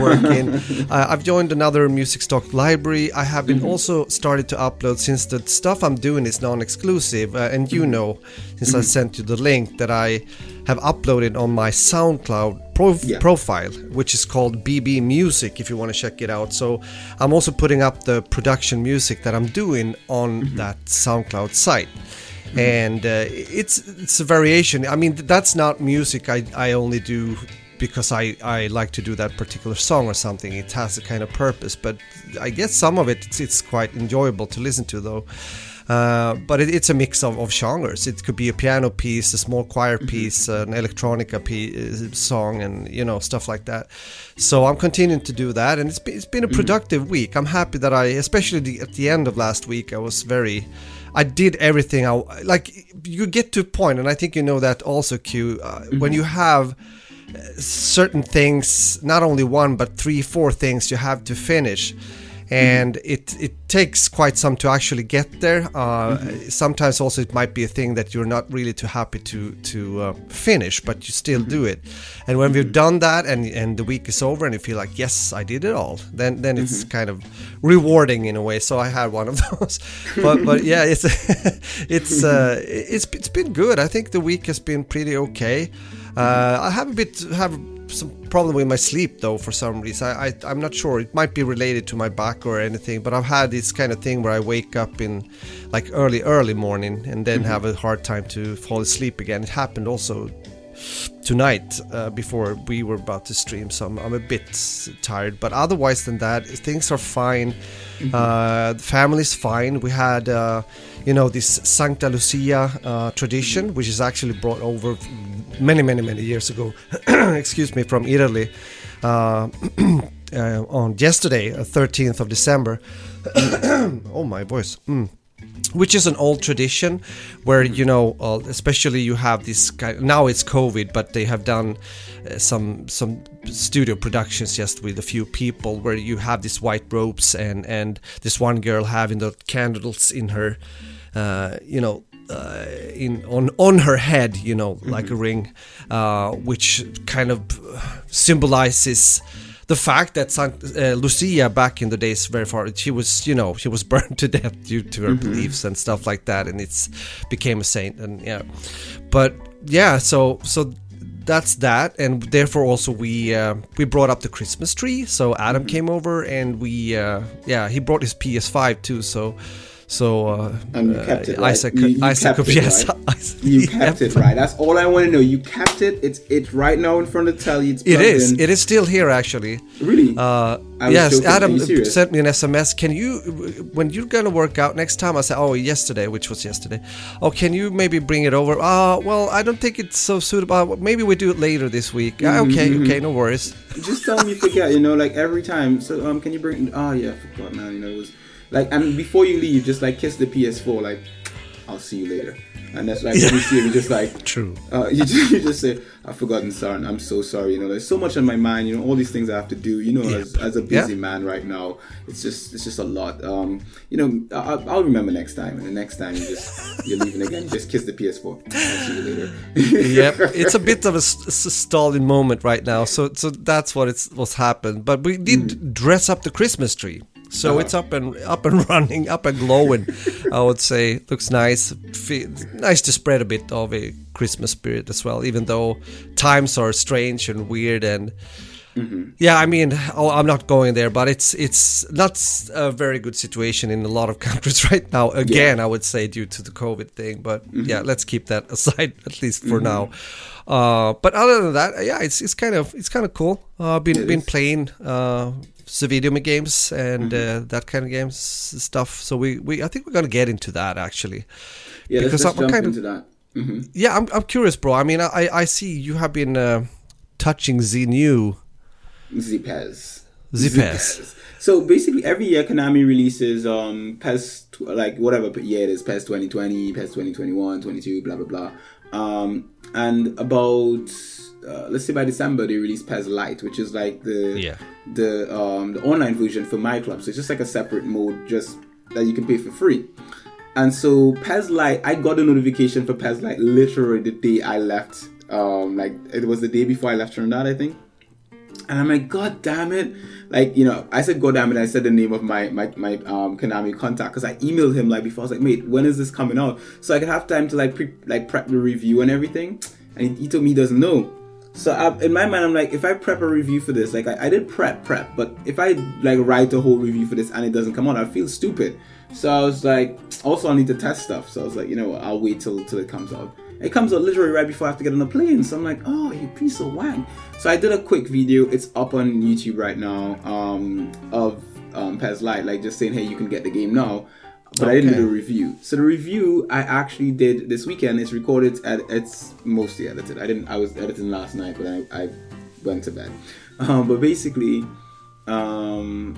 working. Uh, I've joined another music stock library. I have been mm-hmm. also started to upload, since the stuff I'm doing is non-exclusive. Uh, and you know, since mm-hmm. I sent you the link, that I have uploaded on my SoundCloud prof- yeah. profile, which is called B B Music, if you want to check it out. So I'm also putting up the production music that I'm doing on mm-hmm. that SoundCloud site. Mm-hmm. And uh, it's it's a variation. I mean, that's not music I, I only do because I, I like to do that particular song or something. It has a kind of purpose, but I guess some of it, it's, it's quite enjoyable to listen to, though. Uh, but it, it's a mix of, of genres. It could be a piano piece, a small choir piece, mm-hmm. an electronica piece, song, and you know, stuff like that. So I'm continuing to do that, and it's been, it's been a productive mm-hmm. week. I'm happy that I, especially the, at the end of last week, I was very, I did everything. I like you get to a point, and I think you know that also, Q. Uh, mm-hmm. When you have certain things, not only one but three, four things you have to finish. And mm-hmm. it, it takes quite some to actually get there. Uh, mm-hmm. Sometimes also it might be a thing that you're not really too happy to to uh, finish, but you still mm-hmm. do it. And when mm-hmm. we've done that and, and the week is over and you feel like, yes, I did it all, then then mm-hmm. it's kind of rewarding in a way. So I had one of those. But but yeah, it's it's, uh, it's it's been good. I think the week has been pretty okay. Uh, I have a bit have. some problem with my sleep, though, for some reason. I, I, I'm not sure. It might be related to my back or anything, but I've had this kind of thing where I wake up in like early, early morning and then mm-hmm. have a hard time to fall asleep again. It happened also tonight uh, before we were about to stream, so I'm, I'm a bit tired. But otherwise than that, things are fine. Mm-hmm. Uh, the family's fine. We had, uh, you know, this Santa Lucia uh, tradition, mm-hmm. which is actually brought over many, many, many years ago, excuse me, from Italy, uh, uh, on yesterday, thirteenth of December. Oh, my voice. Mm. Which is an old tradition where, you know, uh, especially you have this guy, now it's COVID, but they have done uh, some some studio productions just with a few people where you have these white robes and, and this one girl having the candles in her, uh, you know, Uh, in on on her head, you know, mm-hmm. like a ring, uh, which kind of symbolizes the fact that Saint, uh, Lucia back in the days, very far, she was, you know, she was burned to death due to her mm-hmm. beliefs and stuff like that, and it's became a saint, and yeah, but yeah, so so. That's that, and therefore also we uh, we brought up the Christmas tree. So Adam mm-hmm. came over, and we uh, yeah he brought his P S five too. So so uh, and you kept it, uh, right? Isaac, you, you Isaac, kept yes, it right. Isaac, you kept yep. it right. That's all I want to know. You kept it. It's it right now in front of the telly. It's it is. In. It is still here actually. Really? Uh, yes. Adam sent me an S M S. Can you, when you're gonna work out next time? I said, oh, yesterday, which was yesterday. Oh, can you maybe bring it over? Uh well, I don't think it's so suitable. Maybe we do it later this week. Mm-hmm. Okay, okay, no worries. Just tell me you forget, you know, like every time. So, um, can you bring? Oh yeah, I forgot, man. You know, it was like, and before you leave, just like kiss the P S four, like, I'll see you later. And that's like yeah. when you see him, you just like true. Uh, you just you just say, I've forgotten, son. I'm so sorry. You know, there's so much on my mind. You know, all these things I have to do. You know, yep. as, as a busy yep. man right now, it's just it's just a lot. Um, you know, I'll, I'll remember next time. And the next time you just you're leaving again, you just kiss the P S four. I'll see you later. Yep, it's a bit of a, st- a stalling moment right now. So so that's what it's what's happened. But we did mm. dress up the Christmas tree. So uh-huh. it's up and up and running, up and glowing. I would say looks nice. Fe- nice to spread a bit of a Christmas spirit as well, even though times are strange and weird. And mm-hmm. yeah, I mean, oh, I'm not going there, but it's it's not a very good situation in a lot of countries right now. Again, yeah. I would say due to the COVID thing. But mm-hmm. yeah, let's keep that aside at least for mm-hmm. now. Uh, but other than that, yeah, it's it's kind of it's kind of cool. Uh, been it been is. playing. Uh, So video games and mm-hmm. uh, that kind of games stuff. So we, we I think we're gonna get into that actually. Yeah, because let's, let's I'm jump kind of, into that. Mm-hmm. Yeah, I'm I'm curious, bro. I mean, I, I see you have been uh, touching the new the P E S. The P E S. So basically, every year Konami releases um P E S tw- like whatever year it is, P E S twenty twenty, P E S twenty twenty-one, twenty-two, blah blah blah. Um, and about. Uh, let's say by December they released P E S Lite, which is like the yeah. the um, the online version for my club. So it's just like a separate mode, just that you can pay for free. And so P E S Lite, I got a notification for P E S Lite literally the day I left. Um, like it was the day before I left Trinidad, I think. And I'm like, God damn it. Like, you know, I said, God damn it. I said the name of my, my, my um, Konami contact because I emailed him like before. I was like, mate, when is this coming out? So I could have time to like, pre like prep the review and everything. And he, he told me he doesn't know. So I, in my mind, I'm like, if I prep a review for this, like I, I did prep prep, but if I like write a whole review for this and it doesn't come out, I feel stupid. So I was like, also I need to test stuff. So I was like, you know what, I'll wait till, till it comes out. It comes out literally right before I have to get on a plane. So I'm like, oh, you piece of wang. So I did a quick video. It's up on YouTube right now um, of um, P E S Lite, like just saying, hey, you can get the game now. But okay. I didn't do the review. So the review I actually did this weekend. It's recorded. At, it's mostly edited. I didn't. I was editing last night, but I, I went to bed. Um, but basically, um,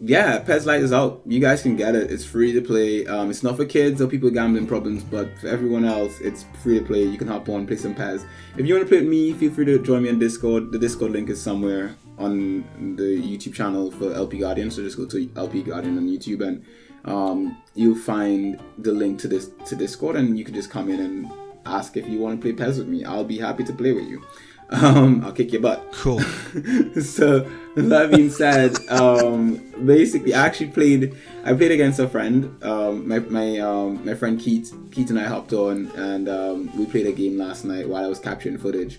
yeah, P E S Lite is out. You guys can get it. It's free to play. Um, it's not for kids or people with gambling problems, but for everyone else, it's free to play. You can hop on, play some P E S. If you want to play with me, feel free to join me on Discord. The Discord link is somewhere on the YouTube channel for L P Guardian. So just go to L P Guardian on YouTube and. Um, you'll find the link to this to Discord, and you can just come in and ask if you want to play P E S with me. I'll be happy to play with you. Um, I'll kick your butt. Cool. So that being said, um, basically, I actually played. I played against a friend. Um, my my um, my friend Keith. Keith and I hopped on, and um, we played a game last night while I was capturing footage.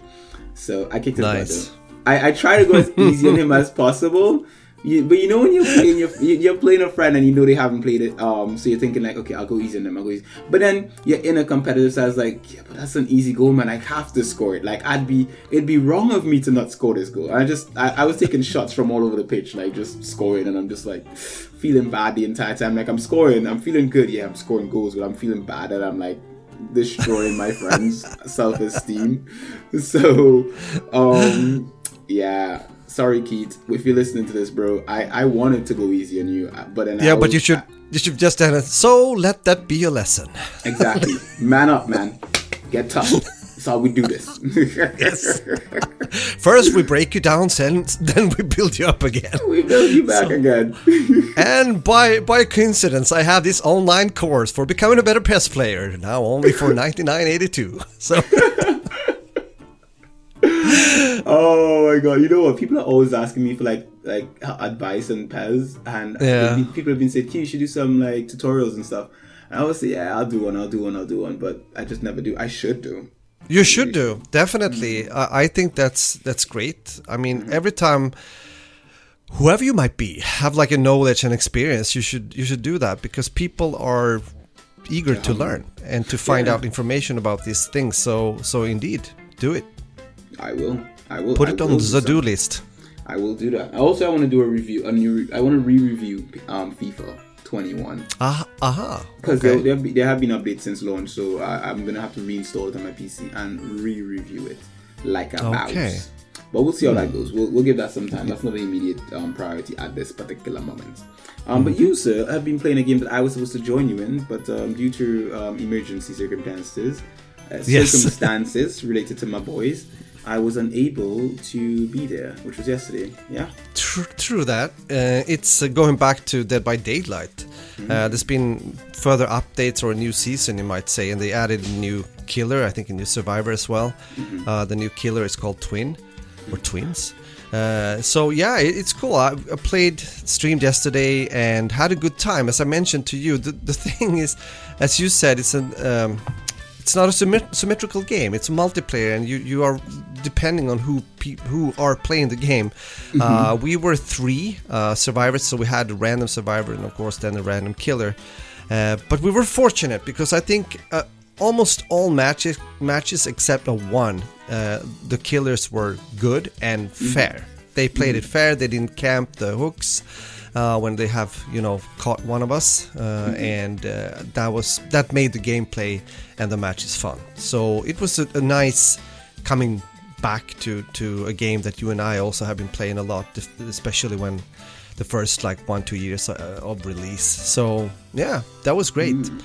So I kicked his nice. butt. I I try to go as easy on him as possible. You, but you know when you're playing, you're, you're playing a friend and you know they haven't played it, um, so you're thinking like, okay, I'll go easy on them, I'll go easy. But then you're in a competitive side, so like, yeah, but that's an easy goal, man. I have to score it. Like I'd be, it'd be wrong of me to not score this goal. I just, I, I was taking shots from all over the pitch, like just scoring, and I'm just like feeling bad the entire time. Like I'm scoring, I'm feeling good, yeah, I'm scoring goals, but I'm feeling bad and I'm like destroying my friend's self-esteem. So, um, yeah. Sorry, Keith. If you're listening to this, bro, I, I wanted to go easy on you, but then yeah, I was, but you should you should just end it. So let that be a lesson. Exactly. Man up, man. Get tough. That's how we do this. Yes. First we break you down, and then we build you up again. We build you back so, again. And by by coincidence, I have this online course for becoming a better P E S player now, only for ninety-nine eighty-two. So. Oh my god, you know what, people are always asking me for like like advice on P E S, and yeah. people have been saying, Keith, you should do some like tutorials and stuff, and I always say, yeah, I'll do one, I'll do one, I'll do one, but I just never do. I should do. You should do, definitely. Mm-hmm. I think that's that's great. I mean, mm-hmm. every time whoever you might be have like a knowledge and experience, you should you should do that, because people are eager yeah. to learn and to find yeah. out information about these things, so so indeed, do it. I will. I will. Put it on the do list. I will do that. Also, I want to do a review. A new. I want to re-review um, FIFA twenty-one. Ah, aha. Because okay. there, there, there have been updates since launch, so I, I'm gonna have to reinstall it on my P C and re-review it like a mouse. Okay. But we'll see how mm. that goes. We'll, we'll give that some time. That's not an immediate um, priority at this particular moment. Um, mm. But you, sir, have been playing a game that I was supposed to join you in, but um, due to um, emergency circumstances, uh, yes. circumstances related to my boys. I was unable to be there, which was yesterday. Yeah, true, true that. Uh, it's uh, going back to Dead by Daylight. Mm-hmm. Uh, there's been further updates or a new season, you might say, and they added a new killer. I think a new survivor as well. Mm-hmm. uh, the new killer is called Twin or Twins. Uh, so yeah, it, it's cool. I, I played, streamed yesterday, and had a good time. As I mentioned to you, the, the thing is, as you said, it's an um, it's not a symmet symmetrical game. It's a multiplayer, and you you are depending on who pe who are playing the game. Mm-hmm. uh, we were three uh, survivors, so we had a random survivor and of course then a random killer. Uh, but we were fortunate because I think uh, almost all matches matches except a one, uh, the killers were good and fair. Mm-hmm. They played mm-hmm. it fair. They didn't camp the hooks uh, when they have you know caught one of us, uh, mm-hmm. and uh, that was that made the gameplay and the matches fun. So it was a, a nice coming back to to a game that you and I also have been playing a lot, especially when the first like one two years uh, of release. So yeah, that was great. Mm.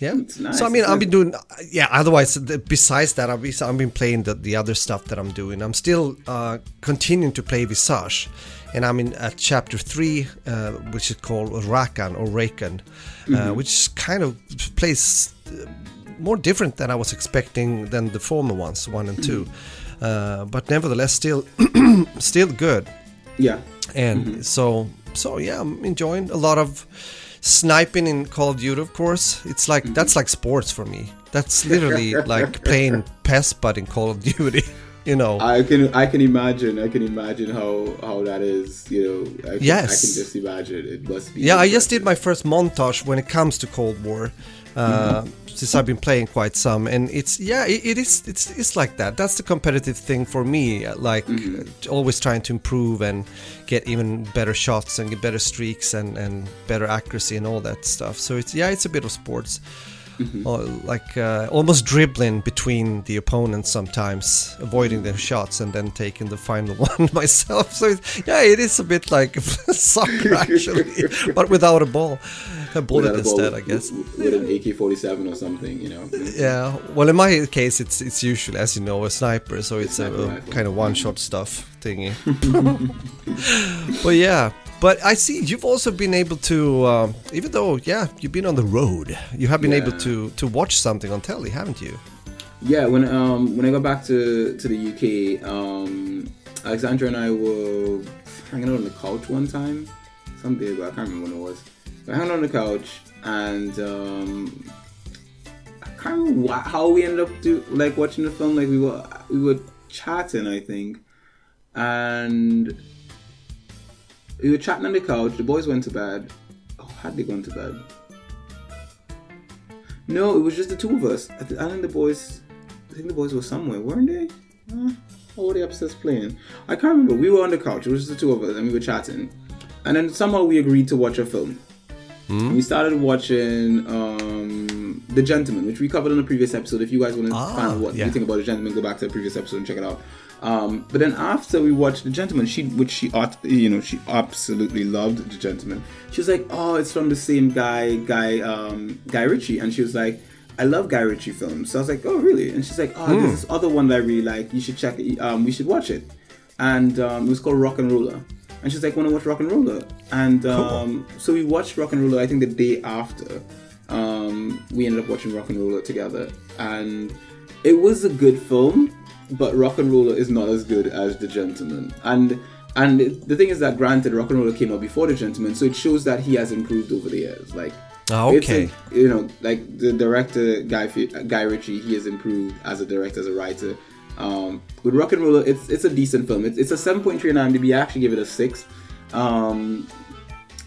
Yeah. It's nice. So I mean, I've been doing, yeah, otherwise, besides that, I've been, I've been playing the, the other stuff that I'm doing. I'm still uh, continuing to play Visage, and I'm in uh, chapter three, uh, which is called Rakan or Rakan, mm-hmm. uh, which kind of plays more different than I was expecting than the former ones, one and two. Mm-hmm. Uh, but nevertheless, still still good. Yeah. And mm-hmm. so, so yeah, I'm enjoying a lot of sniping in Call of Duty, of course. It's like, mm-hmm. that's like sports for me. That's literally like playing P E S, but in Call of Duty, you know. I can I can imagine. I can imagine how, how that is, you know. I can, yes. I can just imagine. It must be. Yeah, I just did my first montage when it comes to Cold War, uh, mm-hmm. since I've been playing quite some. And it's, yeah, it, it is, it's it's like that. That's the competitive thing for me. Like, mm-hmm. always trying to improve and get even better shots and get better streaks and, and better accuracy and all that stuff. So it's, yeah, it's a bit of sports. Mm-hmm. Or like uh, almost dribbling between the opponents sometimes, avoiding their shots and then taking the final one myself. So it's, yeah, it is a bit like soccer actually, but without a ball, a bullet without instead, a ball, I guess. With, with an A K forty-seven or something, you know. Yeah. Well, in my case, it's it's usually, as you know, a sniper, so it's, it's a, a kind of one-shot stuff thingy. But yeah. But I see you've also been able to, um, even though, yeah, you've been on the road, you have been yeah. able to, to watch something on telly, haven't you? Yeah, when um, when I got back to, to the U K, um, Alexandra and I were hanging out on the couch one time, some day ago, I can't remember when it was. We were hanging out on the couch, and um, I can't remember wh- how we ended up do, like watching the film. Like we were we were chatting, I think, and we were chatting on the couch, the boys went to bed. Oh, had they gone to bed? No, it was just the two of us. I, th- I think the boys, I think the boys were somewhere, weren't they? Uh, what were they upstairs playing? I can't remember. We were on the couch, it was just the two of us, and we were chatting. And then somehow we agreed to watch a film. Mm-hmm. We started watching um, The Gentlemen, which we covered on a previous episode. If you guys want to ah, find out what yeah. you think about The Gentlemen, go back to the previous episode and check it out. Um, but then after we watched The Gentlemen, she, which she, you know, she absolutely loved The Gentlemen. She was like, "Oh, it's from the same guy, Guy, um, Guy Ritchie," and she was like, "I love Guy Ritchie films." So I was like, "Oh, really?" And she's like, "Oh, mm. there's this other one that I really like. You should check it. Um, we should watch it." And um, it was called RocknRolla. And she's like, "Want to watch RocknRolla?" And um, cool. so we watched RocknRolla. I think the day after, um, we ended up watching RocknRolla together, and it was a good film. But RocknRolla is not as good as The Gentlemen, and and the thing is that, granted, RocknRolla came out before The Gentlemen, so it shows that he has improved over the years. Like, oh, okay, it's a, you know, like the director Guy Guy Ritchie, he has improved as a director, as a writer. Um, with RocknRolla, it's it's a decent film. It's, it's a seven point three on IMDb. I actually give it a six. Um,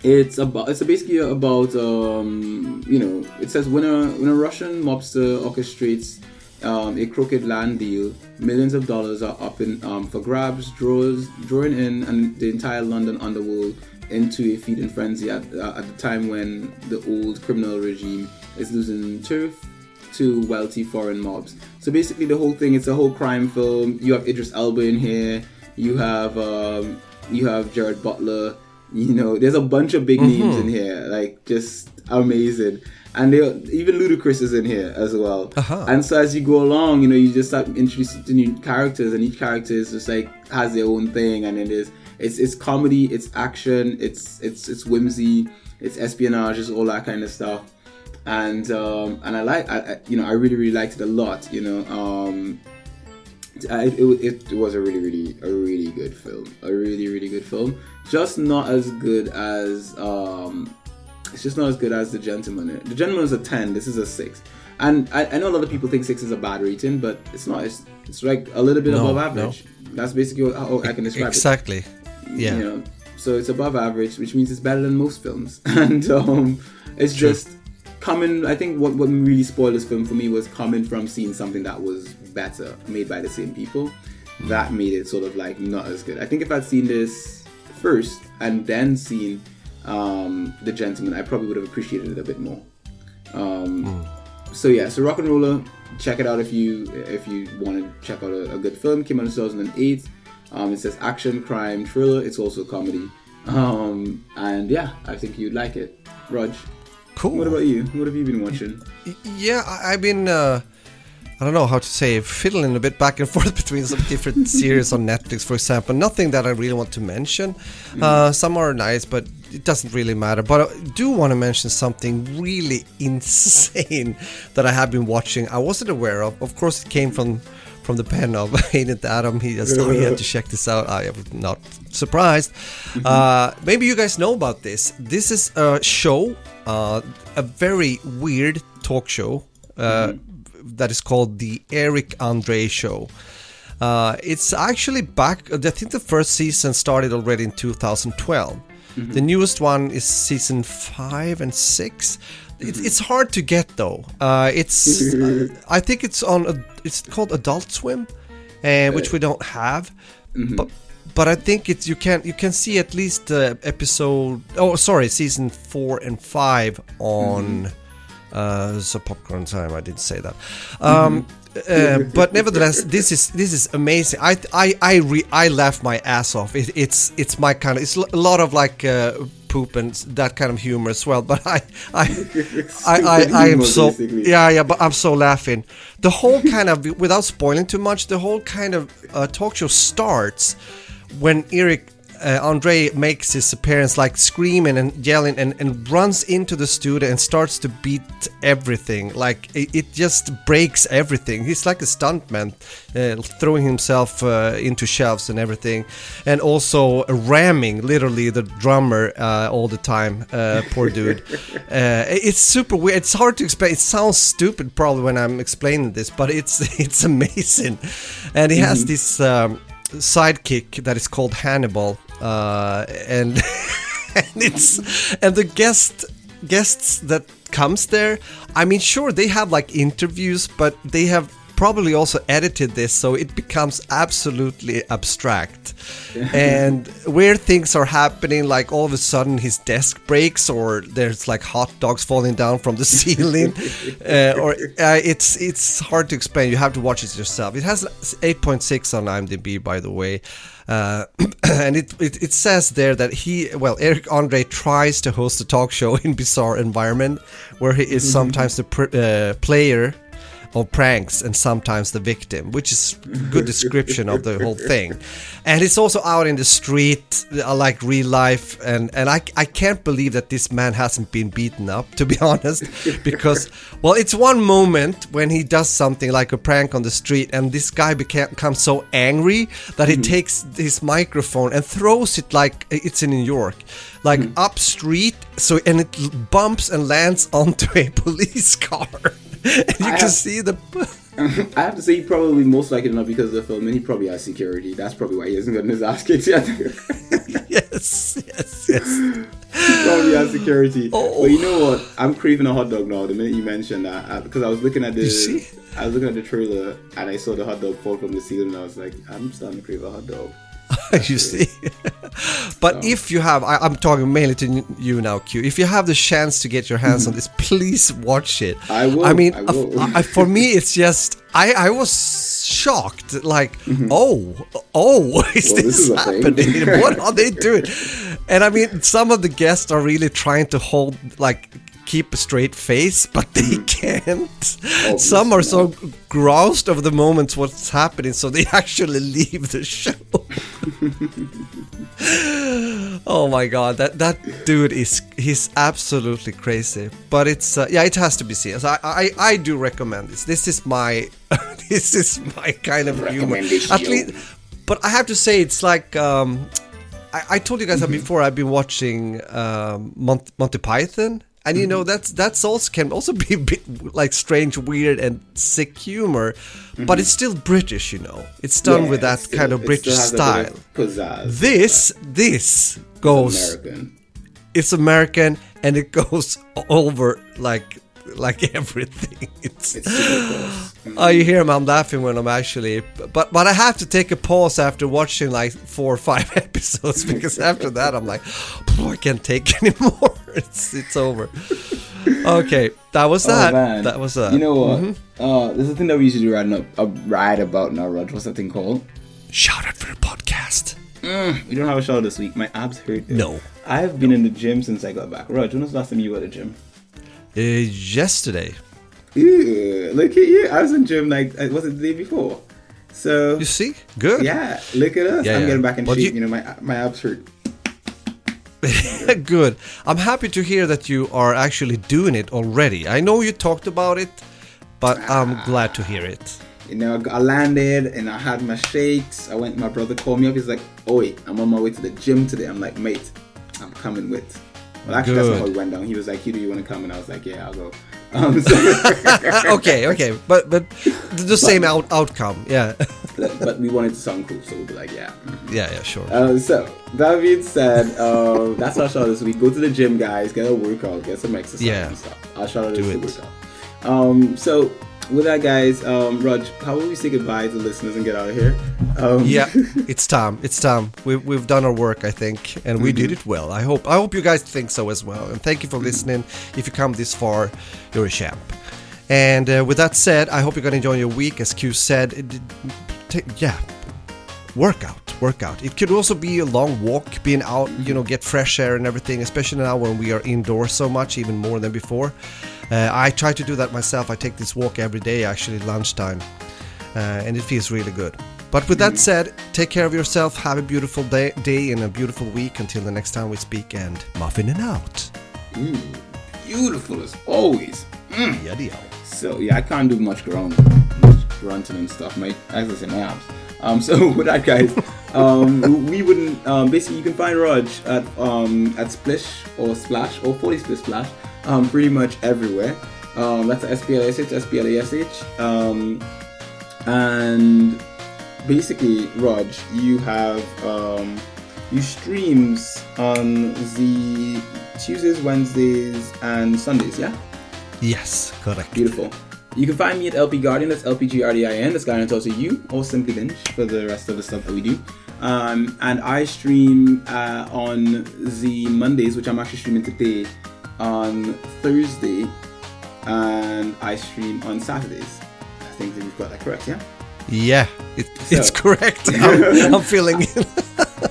It's about it's basically about um, you know, it says when a when a Russian mobster orchestrates Um, a crooked land deal, millions of dollars are up in um, for grabs, draws, drawing in and the entire London underworld into a feeding frenzy at, uh, at the time when the old criminal regime is losing turf to wealthy foreign mobs. So basically the whole thing, it's a whole crime film. You have Idris Elba in here, you have um, you have Jared Butler, you know, there's a bunch of big mm-hmm. names in here, like just amazing. And they, even Ludacris is in here as well. Uh-huh. And so as you go along, you know, you just start introducing new characters, and each character is just like has their own thing. And it is, it's it's comedy, it's action, it's it's it's whimsy, it's espionage, it's all that kind of stuff. And um, and I like, I, I, you know, I really really liked it a lot. You know, um, I, it, it it was a really really a really good film, a really really good film. Just not as good as. Um, It's just not as good as The Gentleman. The Gentleman is a ten, this is a six. And I, I know a lot of people think six is a bad rating, but it's not. It's, it's like a little bit no, above average. No. That's basically how I can describe exactly. it. Exactly. Yeah. You know, so it's above average, which means it's better than most films. And um, it's True. just coming... I think what, what really spoiled this film for me was coming from seeing something that was better, made by the same people. Mm. That made it sort of like not as good. I think if I'd seen this first and then seen... Um, The Gentleman, I probably would have appreciated it a bit more. Um, mm. So yeah, so RocknRolla, check it out if you if you want to check out a, a good film. Came out in two thousand eight. Um, it says action, crime, thriller. It's also comedy. Um, and yeah, I think you'd like it, Rog. Cool. What about you? What have you been watching? Yeah, I, I've been, uh, I don't know how to say, fiddling a bit back and forth between some different series on Netflix, for example. Nothing that I really want to mention. Mm. Uh, some are nice, but it doesn't really matter. But I do want to mention something really insane that I have been watching. I wasn't aware of. Of course, it came from... from the pen of Hayden Adam. He just told me had to check this out. I am not surprised. Mm-hmm. Uh, maybe you guys know about this. This is a show, uh, a very weird talk show uh, mm-hmm. that is called The Eric André Show. Uh, it's actually back, I think the first season started already in two thousand twelve. Mm-hmm. The newest one is season five and six. It, it's hard to get though. Uh, it's uh, I think it's on. A, it's called Adult Swim, uh, which we don't have. Mm-hmm. But but I think it's you can you can see at least uh, episode. Oh, sorry, season four and five on. Mm-hmm. Uh, so popcorn time. I didn't say that. Um, mm-hmm. Uh, but nevertheless, this is this is amazing. I I I, re, I laugh my ass off. It, it's it's my kind of. It's a lot of like uh, poop and that kind of humor as well. But I I I, I, I am so yeah yeah. But I'm so laughing. The whole kind of without spoiling too much. The whole kind of uh, talk show starts when Eric uh, Andre makes his appearance, like screaming and yelling, and, and runs into the studio and starts to beat everything. Like it, it just breaks everything. He's like a stuntman, uh, throwing himself uh, into shelves and everything, and also ramming literally the drummer uh, all the time. Uh, poor dude. Uh, it's super weird. It's hard to explain. It sounds stupid probably when I'm explaining this, but it's it's amazing. And he has mm-hmm. this um, sidekick that is called Hannibal. Uh, and and it's and the guest guests that comes there. I mean, sure they have like interviews, but they have probably also edited this so it becomes absolutely abstract. And where things are happening, like all of a sudden his desk breaks, or there's like hot dogs falling down from the ceiling, uh, or uh, it's it's hard to explain. You have to watch it yourself. It has eight point six on IMDb, by the way. Uh, and it, it it says there that he, well, Eric André tries to host a talk show in bizarre environment where he is mm-hmm. sometimes the pr- uh, player of pranks and sometimes the victim, which is good description of the whole thing. And it's also out in the street, like real life. And, and I, I can't believe that this man hasn't been beaten up, to be honest, because, well, it's one moment when he does something like a prank on the street and this guy became, becomes so angry that mm-hmm. he takes his microphone and throws it like it's in New York, like mm-hmm. up street. So, and it bumps and lands onto a police car. You I can have, see the. I have to say, he probably most likely not because of the film, and he probably has security. That's probably why he hasn't gotten his ass kicked yet. yes, yes, yes. He probably has security. Oh. But you know what? I'm craving a hot dog now. The minute you mentioned that, because I, I was looking at the, I was looking at the trailer, and I saw the hot dog fall from the ceiling, and I was like, I'm starting to crave a hot dog. You see, but no. If you have, I, I'm talking mainly to you now, Q. If you have the chance to get your hands mm-hmm. on this, please watch it. I will. I mean, I will. I, I, for me, it's just I, I was shocked. Like, mm-hmm. oh, oh, is well, this, this is happening? What are they doing? And I mean, some of the guests are really trying to hold like. Keep a straight face, but they can't. Obviously some are not. So groused over the moments what's happening, so they actually leave the show. Oh my god, that that dude is he's absolutely crazy. But it's uh, yeah, it has to be seen. So I, I I do recommend this. This is my this is my kind of humor. At least, but I have to say, it's like. Um, I, I told you guys mm-hmm. before. I've been watching um, Mont- Monty Python. And you know that's that's also can also be a bit like strange, weird, and sick humor, mm-hmm. but it's still British, you know. It's done yeah, with that still, kind of British style. Of this this goes, it's American. It's American, and it goes over like like everything. It's, it's mm-hmm. oh, you hear me? I'm laughing when I'm actually, but but I have to take a pause after watching like four or five episodes because after that I'm like, I can't take anymore. It's it's over. Okay, that was that. Oh, that was that. You know what? Mm-hmm. Uh, there's a thing that we usually ride up, uh, ride about now, Rod. What's that thing called? Shout out for the podcast. Mm, we don't have a shout out this week. My abs hurt. It. No, I've been no. in the gym since I got back. Rod, when was the last time you were at the gym? is yesterday. Ooh, look at you. I was in gym like, was it the day before? So you see? Good. Yeah, look at us. Yeah, I'm yeah. getting back in shape. You... you know, my my abs hurt. Good. I'm happy to hear that you are actually doing it already. I know you talked about it, but ah, I'm glad to hear it. You know, I landed and I had my shakes. I went, my brother called me up. He's like, "Oi, I'm on my way to the gym today." I'm like, "Mate, I'm coming with." Well, actually, Good. that's not how it went down. He was like, "You do you want to come?" And I was like, "Yeah, I'll go." Um, so okay, okay, but but the same but, out outcome, yeah. But we wanted to sound cool, so we'll be like, yeah, yeah, yeah, sure. Um, so that being said, um, that's our shout out this week. Go to the gym, guys. Get a workout, get some exercise yeah. and stuff. Our shout out is the workout. Um, so with that, guys, um, Raj, how will we say goodbye to the listeners and get out of here? Um, yeah, it's time. It's time. We, we've done our work, I think, and we mm-hmm. did it well. I hope. I hope you guys think so as well. And thank you for listening. If you come this far, you're a champ. And uh, with that said, I hope you're gonna enjoy your week. As Q said, it, t- yeah, workout, workout. It could also be a long walk, being out, you know, get fresh air and everything. Especially now when we are indoors so much, even more than before. Uh, I try to do that myself. I take this walk every day, actually, lunchtime, uh, and it feels really good. But with that said, take care of yourself. Have a beautiful day, day and a beautiful week. Until the next time we speak, and muffin and out. Mm, beautiful as always. Mm. Yaddy. So yeah, I can't do much grunting, much grunting and stuff. My, as I say, my abs. Um, so with that, guys, um, we wouldn't. Um, basically, you can find Raj at um, at Splish or Splash or forty Splish Splash. Um, pretty much everywhere. Um, that's S P L A S H, S P L A S H. Um, and basically, Raj, you have um, you streams on the Tuesdays, Wednesdays, and Sundays, yeah? Yes, correct. Beautiful. You can find me at L P Guardian, that's L P G R D I N, that's Guardian Talks to You, or Simply Binge for the rest of the stuff that we do. Um, and I stream uh, on the Mondays, which I'm actually streaming today, on Thursday, and I stream on Saturdays. I think that we've got that correct, yeah? Yeah, it, so. It's correct. I'm, I'm feeling it.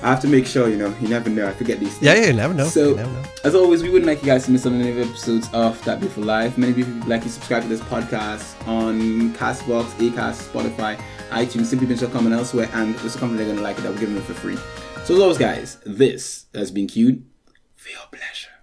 I have to make sure, you know, you never know. I forget these things. Yeah, yeah, you never know. So, never know. As always, we wouldn't like you guys to miss on any of the episodes of That Beautiful Life. Many people like you subscribe to this podcast on CastBox, Acast, Spotify, iTunes, simply binge dot com, and elsewhere, and there's something they're going to like it that we're giving it for free. So as always, guys, this has been Q for your pleasure.